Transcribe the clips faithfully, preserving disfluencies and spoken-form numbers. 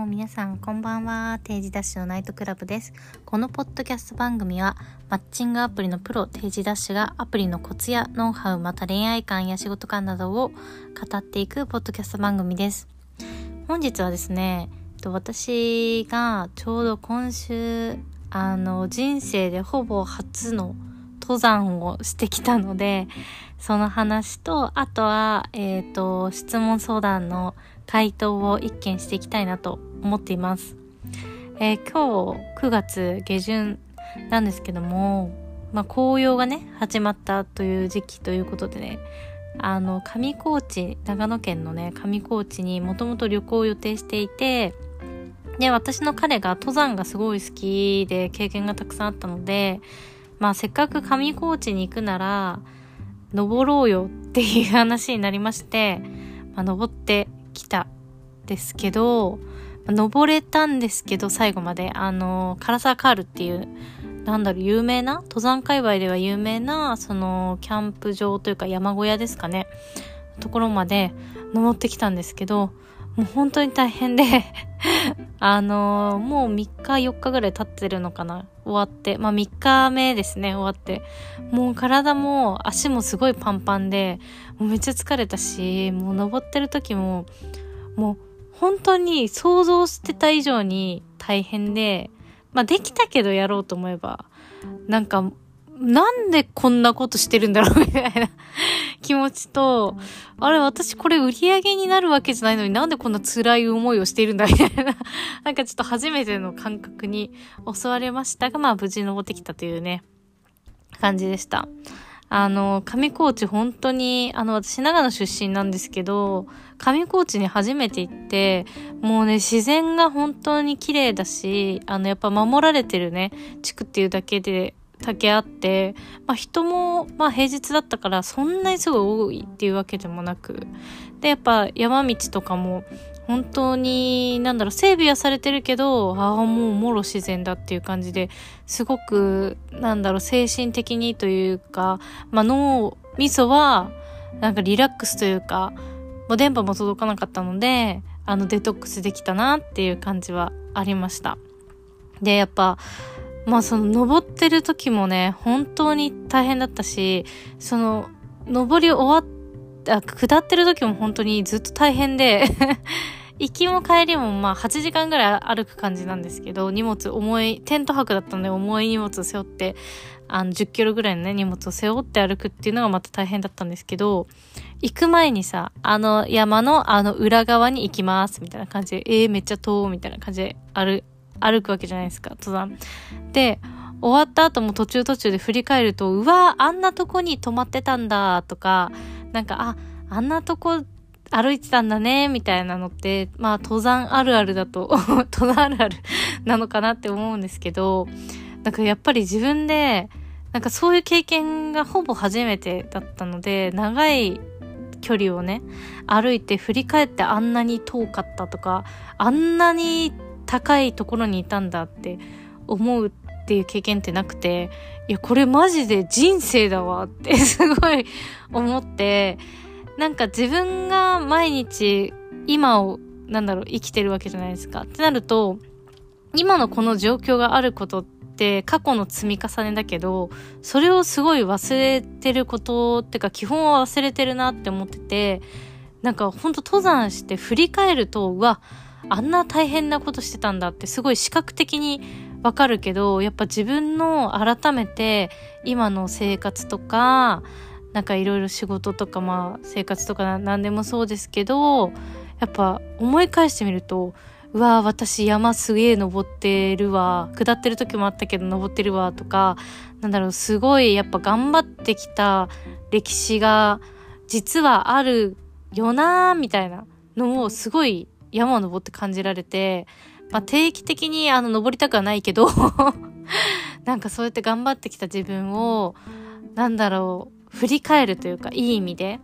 も皆さんこんばんは。定時ダッシュのナイトクラブです。このポッドキャスト番組はマッチングアプリのプロ定時ダッシュがアプリのコツやノウハウ、また恋愛観や仕事観などを語っていくポッドキャスト番組です。本日はですね、私がちょうど今週あの人生でほぼ初の登山をしてきたので、その話と、あとは、えーと、質問相談の回答を一件していきたいなと思っています。えー、今日くがつげじゅんなんですけども、まあ、紅葉がね始まったという時期ということでね、あの上高地、長野県のね上高地にもともと旅行を予定していて、で私の彼が登山がすごい好きで経験がたくさんあったので、まあ、せっかく上高地に行くなら登ろうよっていう話になりまして、まあ、登ってきたですけど、登れたんですけど最後まであの唐沢カールっていうなんだろう有名な登山界隈では有名なそのキャンプ場というか山小屋ですかね、ところまで登ってきたんですけど、もう本当に大変であのもうみっかよっかぐらい経ってるのかな、終わって、まあみっかめですね、終わってもう体も足もすごいパンパンで、もうめっちゃ疲れたし、もう登ってる時ももう本当に想像してた以上に大変で、まあできたけどやろうと思えばなんかなんでこんなことしてるんだろうみたいな気持ちと、あれ私これ売り上げになるわけじゃないのになんでこんな辛い思いをしているんだみたいななんかちょっと初めての感覚に襲われましたが、まあ無事登ってきたというね感じでした。あの上高地本当にあの私長野出身なんですけど、上高地に初めて行って、もうね自然が本当に綺麗だし、あのやっぱ守られてるね地区っていうだけでだけあって、まあ、人も、まあ、平日だったからそんなにすごい多いっていうわけでもなくで、やっぱ山道とかも本当になんだろう整備はされてるけど、ああもうもろ自然だっていう感じで、すごくなんだろう精神的にというか、まあ、脳みそはなんかリラックスというか、もう電波も届かなかったのであのデトックスできたなっていう感じはありました。でやっぱまあその登ってる時もね本当に大変だったし、その登り終わった下ってる時も本当にずっと大変で行きも帰りもまあはちじかんぐらい歩く感じなんですけど、荷物重いテント泊だったので重い荷物を背負って、あのじゅっキロぐらいのね荷物を背負って歩くっていうのがまた大変だったんですけど、行く前にさあの山のあの裏側に行きますみたいな感じで、えーめっちゃ遠みたいな感じで歩歩くわけじゃないですか登山で。終わった後も途中途中で振り返ると、うわーあんなとこに泊まってたんだとか、なんかああんなとこ歩いてたんだねみたいなのって、まあ登山あるあるだと登山あるあるなのかなって思うんですけど、なんかやっぱり自分でなんかそういう経験がほぼ初めてだったので、長い距離をね歩いて振り返って、あんなに遠かったとか、あんなに高いところにいたんだって思うっていう経験ってなくて、いやこれマジで人生だわってすごい思って、なんか自分が毎日今をなんだろう生きてるわけじゃないですかってなると、今のこの状況があることって過去の積み重ねだけど、それをすごい忘れてることってか基本は忘れてるなって思ってて、なんかほんと登山して振り返ると、うわあんな大変なことしてたんだってすごい視覚的にわかるけど、やっぱ自分の改めて今の生活とか、なんかいろいろ仕事とか、まあ生活とか何でもそうですけど、やっぱ思い返してみると、うわ私山すげえ登ってるわ、下ってる時もあったけど登ってるわとか、なんだろうすごいやっぱ頑張ってきた歴史が実はあるよなーみたいなのをすごい山を登って感じられて、まあ、定期的にあの登りたくはないけどなんかそうやって頑張ってきた自分をなんだろう振り返るというか、いい意味で、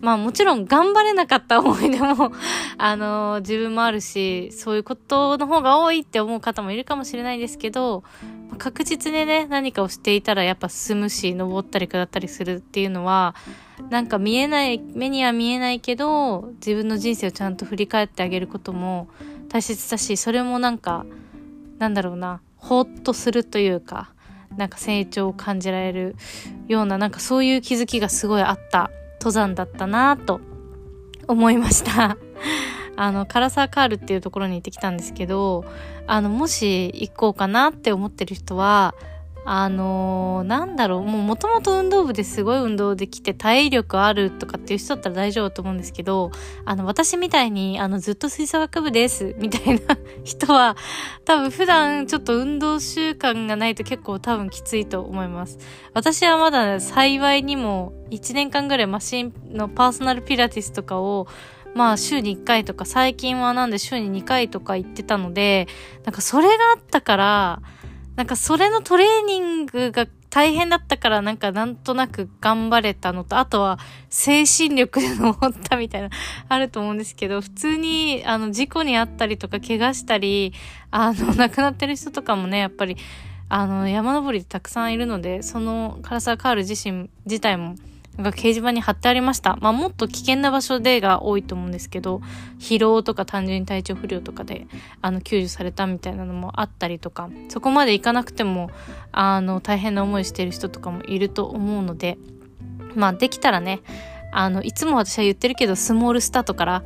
まあもちろん頑張れなかった思い出もあのー、自分もあるし、そういうことの方が多いって思う方もいるかもしれないですけど、まあ、確実にね何かをしていたらやっぱ進むし、登ったり下ったりするっていうのはなんか見えない、目には見えないけど自分の人生をちゃんと振り返ってあげることも大切だし、それもなんかなんだろうな、ほっとするというか、なんか成長を感じられるような、なんかそういう気づきがすごいあった登山だったなと思いましたあの唐沢カールっていうところに行ってきたんですけど、あのもし行こうかなって思ってる人は、あのー、なんだろう、もともと運動部ですごい運動できて体力あるとかっていう人だったら大丈夫だと思うんですけど、あの私みたいにあのずっと吹奏楽部ですみたいな人は多分普段ちょっと運動習慣がないと結構多分きついと思います。私はまだ幸いにもいちねんかんぐらいマシンのパーソナルピラティスとかをまあ週にいっかいとか、最近はなんで週ににかいとか行ってたので、なんかそれがあったから、なんかそれのトレーニングが大変だったから、なんかなんとなく頑張れたのと、あとは精神力で登ったみたいなあると思うんですけど、普通にあの事故に遭ったりとか怪我したり、あの亡くなってる人とかもね、やっぱりあの山登りでたくさんいるので、その唐沢カール自身自体もなんか掲示板に貼ってありました。まあもっと危険な場所でが多いと思うんですけど、疲労とか単純に体調不良とかであの救助されたみたいなのもあったりとか、そこまで行かなくてもあの大変な思いしてる人とかもいると思うので、まあできたらね、あのいつも私は言ってるけどスモールスタートから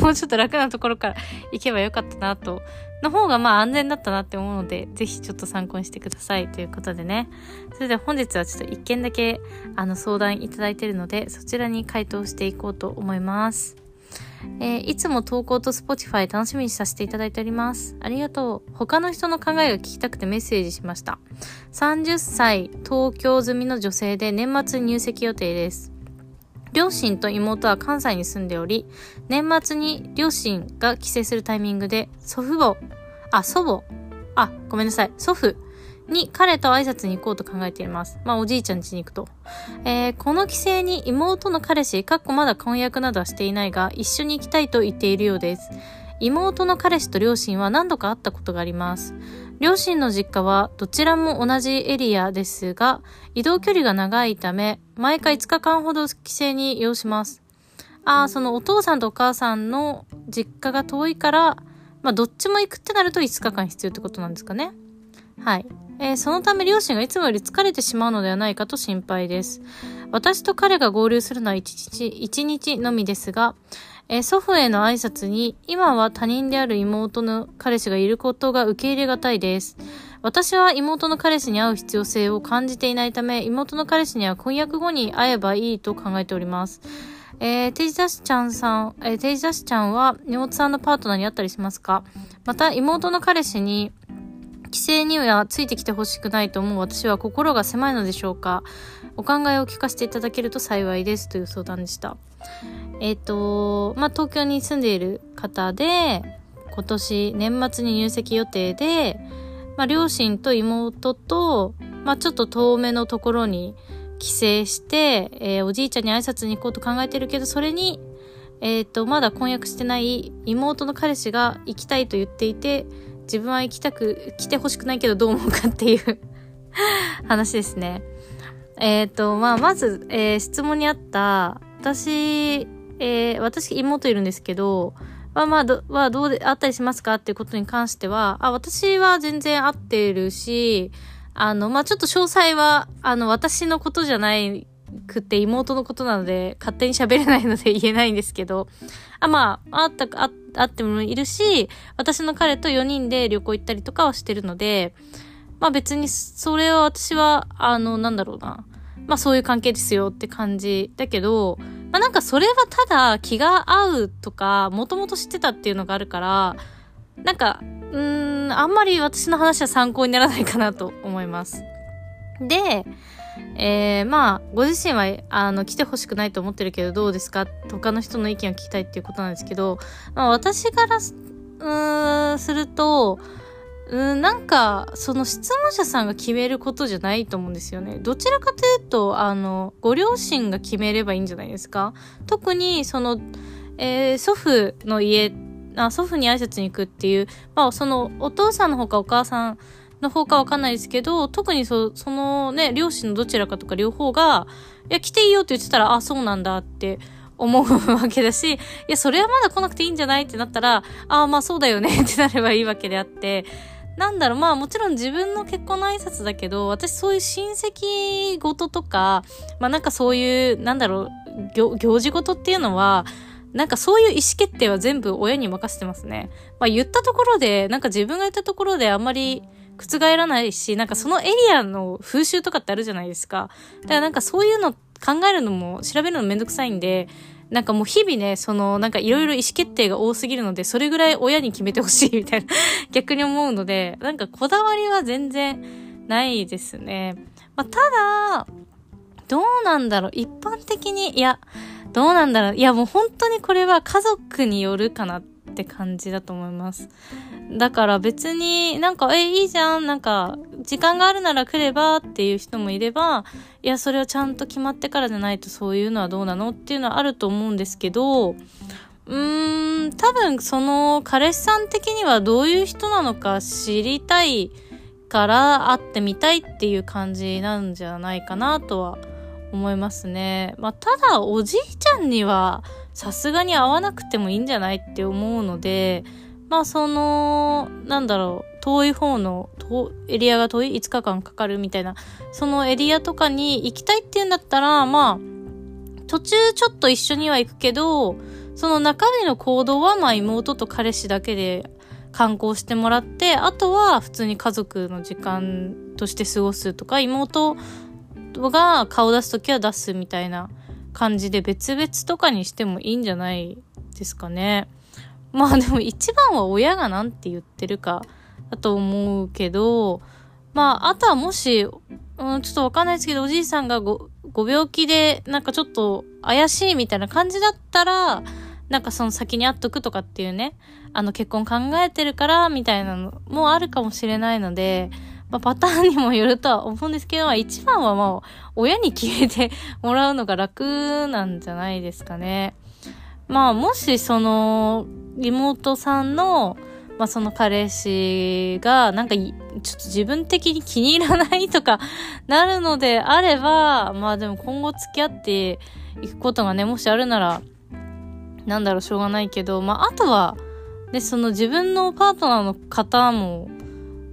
もうちょっと楽なところから行けばよかったなと、の方がまあ安全だったなって思うので、ぜひちょっと参考にしてくださいということでね。それでは本日はちょっと一件だけあの相談いただいているので、そちらに回答していこうと思います。えー、いつも投稿と Spotify 楽しみにさせていただいております。ありがとう。他の人の考えが聞きたくてメッセージしました。さんじゅっさい東京済みの女性で、年末に入籍予定です。両親と妹は関西に住んでおり、年末に両親が帰省するタイミングで、祖父母、あ、祖母、あ、ごめんなさい、祖父に彼と挨拶に行こうと考えています。まあ、おじいちゃん家に行くと。えー、この帰省に妹の彼氏、かっこまだ婚約などはしていないが、一緒に行きたいと言っているようです。妹の彼氏と両親は何度か会ったことがあります。両親の実家はどちらも同じエリアですが、移動距離が長いため、毎回いつかかんほど帰省に要します。ああ、そのお父さんとお母さんの実家が遠いから、まあどっちも行くってなるといつかかん必要ってことなんですかね。はい。えー、そのため両親がいつもより疲れてしまうのではないかと心配です。私と彼が合流するのはいちにちのみですが、えー、祖父への挨拶に今は他人である妹の彼氏がいることが受け入れがたいです。私は妹の彼氏に会う必要性を感じていないため、妹の彼氏には婚約後に会えばいいと考えております。えー、テイジダシちゃんさん、えー、テイジダシちゃんは妹さんのパートナーに会ったりしますか？また妹の彼氏に帰省にはついてきてほしくないと思う私は心が狭いのでしょうか？お考えを聞かせていただけると幸いですという相談でした。えっと、まあ、東京に住んでいる方で、今年年末に入籍予定で、まあ、両親と妹と、まあ、ちょっと遠めのところに帰省して、えー、おじいちゃんに挨拶に行こうと考えてるけど、それに、えっと、まだ婚約してない妹の彼氏が行きたいと言っていて、自分は行きたく、来てほしくないけどどう思うかっていう話ですね。えっと、まあ、まず、えー、質問にあった、私、えー、私妹いるんですけど、まあまあどはどうであったりしますかっていうことに関しては、あ、私は全然合っているし、あのまあちょっと詳細はあの私のことじゃないくって妹のことなので勝手に喋れないので言えないんですけど、あまああったああってもいるし、私の彼とよにんで旅行行ったりとかはしてるので、まあ別にそれは私はあのなんだろうな。まあそういう関係ですよって感じだけど、まあなんかそれはただ気が合うとか、もともと知ってたっていうのがあるから、なんか、うーん、あんまり私の話は参考にならないかなと思います。で、えー、まあ、ご自身は、あの、来てほしくないと思ってるけどどうですか？他の人の意見を聞きたいっていうことなんですけど、まあ私から、うーん、すると、うん、なんか、その質問者さんが決めることじゃないと思うんですよね。どちらかというと、あの、ご両親が決めればいいんじゃないですか？特に、その、えー、祖父の家、あ、祖父に挨拶に行くっていう、まあ、その、お父さんの方かお母さんの方かわかんないですけど、特にそ、そのね、両親のどちらかとか両方が、いや、来ていいよって言ってたら、あ、そうなんだって思うわけだし、いやそれはまだ来なくていいんじゃないってなったら、ああまあそうだよねってなればいいわけであって、なんだろう、まあもちろん自分の結婚の挨拶だけど、私そういう親戚ごととか、まあなんかそういうなんだろう 行, 行事ごとっていうのは、なんかそういう意思決定は全部親に任せてますね。まあ言ったところで、なんか自分が言ったところであんまり覆らないし、なんかそのエリアの風習とかってあるじゃないですか。だからなんかそういうの考えるのも調べるのめんどくさいんで、なんかもう日々ね、そのなんかいろいろ意思決定が多すぎるので、それぐらい親に決めてほしいみたいな逆に思うので、なんかこだわりは全然ないですね。まあただ、どうなんだろう、一般的に、いやどうなんだろう、いやもう本当にこれは家族によるかなって感じだと思います。だから別になんかえいいじゃん、なんか時間があるなら来ればっていう人もいれば、いやそれをちゃんと決まってからじゃないとそういうのはどうなのっていうのはあると思うんですけど、うーん多分その彼氏さん的にはどういう人なのか知りたいから会ってみたいっていう感じなんじゃないかなとは思いますね。まあただおじいちゃんにはさすがに会わなくてもいいんじゃないって思うので、まあそのなんだろう、遠い方のエリアが遠いいつかかんかかるみたいな、そのエリアとかに行きたいっていうんだったら、まあ途中ちょっと一緒には行くけど、その中身の行動はまあ妹と彼氏だけで観光してもらって、あとは普通に家族の時間として過ごすとか、妹が顔出すときは出すみたいな感じで別々とかにしてもいいんじゃないですかね。まあでも一番は親がなんて言ってるかだと思うけど、まああとはもし、うん、ちょっとわかんないですけど、おじいさんが ご, ご病気でなんかちょっと怪しいみたいな感じだったら、なんかその先に会っとくとかっていうね、あの結婚考えてるからみたいなのもあるかもしれないので、まあ、パターンにもよるとは思うんですけど、一番はまあ親に決めてもらうのが楽なんじゃないですかね。まあもしその妹さんのまあその彼氏がなんかちょっと自分的に気に入らないとかなるのであれば、まあでも今後付き合っていくことがね、もしあるならなんだろう、しょうがないけど、まああとはね、その自分のパートナーの方も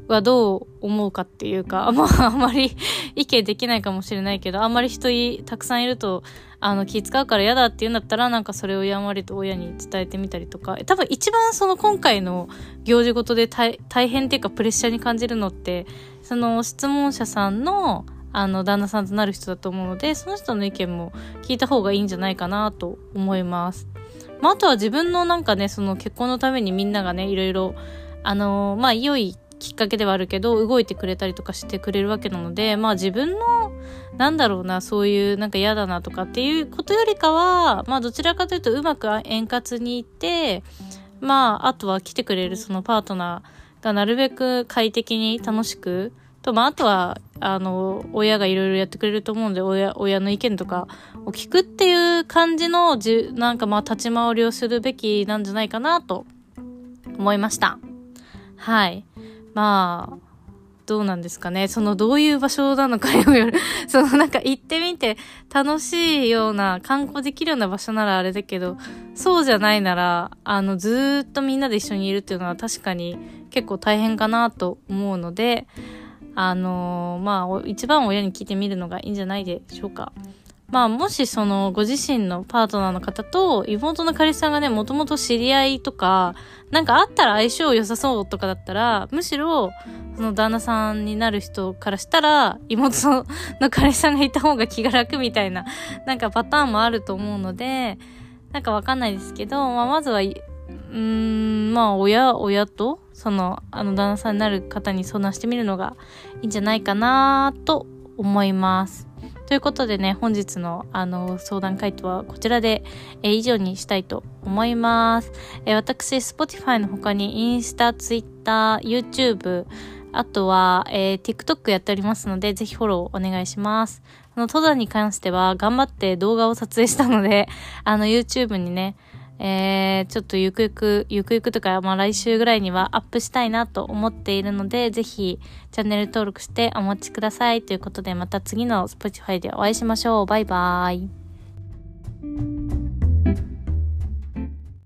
はどう思うかっていうか、まああんまり意見できないかもしれないけど、あんまり人いたくさんいるとあの気使うから嫌だっていうんだったら、なんかそれをやんわりと親に伝えてみたりとか、多分一番その今回の行事ごとで 大, 大変っていうかプレッシャーに感じるのって、その質問者さんのあの旦那さんとなる人だと思うので、その人の意見も聞いた方がいいんじゃないかなと思います。まああとは自分のなんかね、その結婚のためにみんながね、いろいろあのまあ良いきっかけではあるけど動いてくれたりとかしてくれるわけなので、まあ自分のなんだろうな、そういうなんか嫌だなとかっていうことよりかは、まあどちらかというとうまく円滑にいって、まああとは来てくれるそのパートナーがなるべく快適に楽しくと、まああとはあの親がいろいろやってくれると思うので、 親, 親の意見とかを聞くっていう感じのじなんかまあ立ち回りをするべきなんじゃないかなと思いました。はい、まあどうなんですかね、そのどういう場所なのかにもよるそのなんか行ってみて楽しいような観光できるような場所ならあれだけど、そうじゃないならあのずーっとみんなで一緒にいるっていうのは確かに結構大変かなと思うので、あのー、まあ一番親に聞いてみるのがいいんじゃないでしょうか。まあもしそのご自身のパートナーの方と妹の彼氏さんがね、もともと知り合いとかなんかあったら相性良さそうとかだったら、むしろその旦那さんになる人からしたら妹の彼氏さんがいた方が気が楽みたいななんかパターンもあると思うので、なんかわかんないですけど、まあまずはうーんまあ親親とそのあの旦那さんになる方に相談してみるのがいいんじゃないかなと思います。ということでね、本日のあの相談回答はこちらで、えー、以上にしたいと思います。えー、私 Spotify の他にインスタ、Twitter、YouTube、あとは、えー、TikTok やっておりますので、ぜひフォローお願いします。あの登山に関しては頑張って動画を撮影したので、あの YouTube にね、えー、ちょっとゆくゆくゆくゆくとか、まあ来週ぐらいにはアップしたいなと思っているので、ぜひチャンネル登録してお待ちください。ということで、また次のSpotifyでお会いしましょう。バイバーイ。